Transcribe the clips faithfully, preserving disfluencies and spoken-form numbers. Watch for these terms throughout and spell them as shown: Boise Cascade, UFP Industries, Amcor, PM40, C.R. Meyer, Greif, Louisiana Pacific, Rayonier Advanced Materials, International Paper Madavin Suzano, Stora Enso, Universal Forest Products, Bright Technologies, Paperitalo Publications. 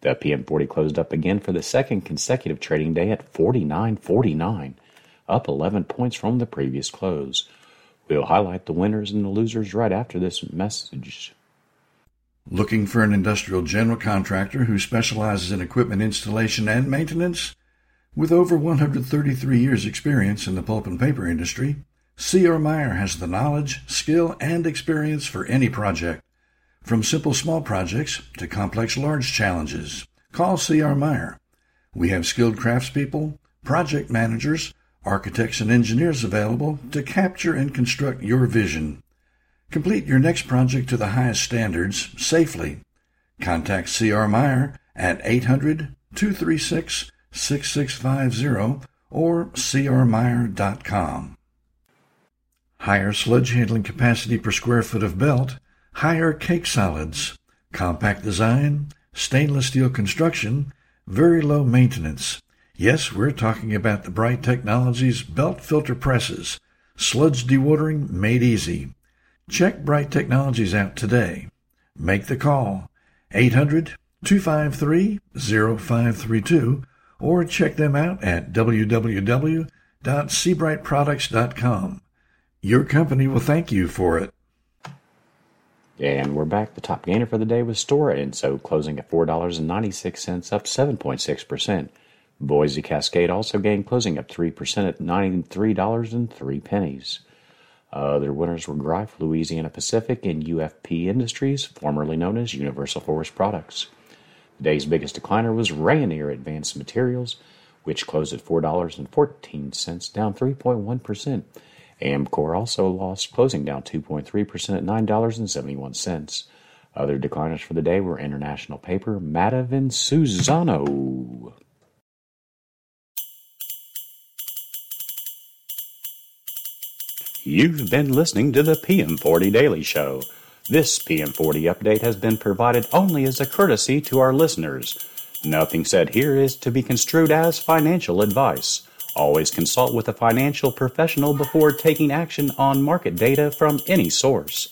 The P M forty closed up again for the second consecutive trading day at forty-nine forty-nine, up eleven points from the previous close. We'll highlight the winners and the losers right after this message. Looking for an industrial general contractor who specializes in equipment installation and maintenance? With over one hundred thirty-three years' experience in the pulp and paper industry, C R. Meyer has the knowledge, skill, and experience for any project. From simple small projects to complex large challenges, call C R. Meyer. We have skilled craftspeople, project managers, architects and engineers available to capture and construct your vision. Complete your next project to the highest standards safely. Contact C R. Meyer at eight hundred, two three six, six six five zero or c r meyer dot com. Higher sludge handling capacity per square foot of belt, higher cake solids, compact design, stainless steel construction, very low maintenance. Yes, we're talking about the Bright Technologies belt filter presses. Sludge dewatering made easy. Check Bright Technologies out today. Make the call, eight hundred, two five three, zero five three two, or check them out at w w w dot c bright products dot com. Your company will thank you for it. And we're back. The top gainer for the day was Stora Enso, closing at four dollars and ninety-six cents, up seven point six percent. Boise Cascade also gained, closing up three percent at ninety-three dollars and three cents. Other winners were Greif, Louisiana Pacific, and U F P Industries, formerly known as Universal Forest Products. The day's biggest decliner was Rayonier Advanced Materials, which closed at four dollars and fourteen cents, down three point one percent. Amcor also lost, closing down two point three percent at nine dollars and seventy-one cents. Other decliners for the day were International Paper Madavin Suzano. You've been listening to the P M forty Daily Show. This P M forty update has been provided only as a courtesy to our listeners. Nothing said here is to be construed as financial advice. Always consult with a financial professional before taking action on market data from any source.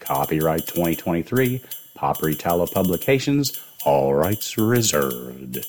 Copyright twenty twenty-three, Paperitalo Publications, all rights reserved.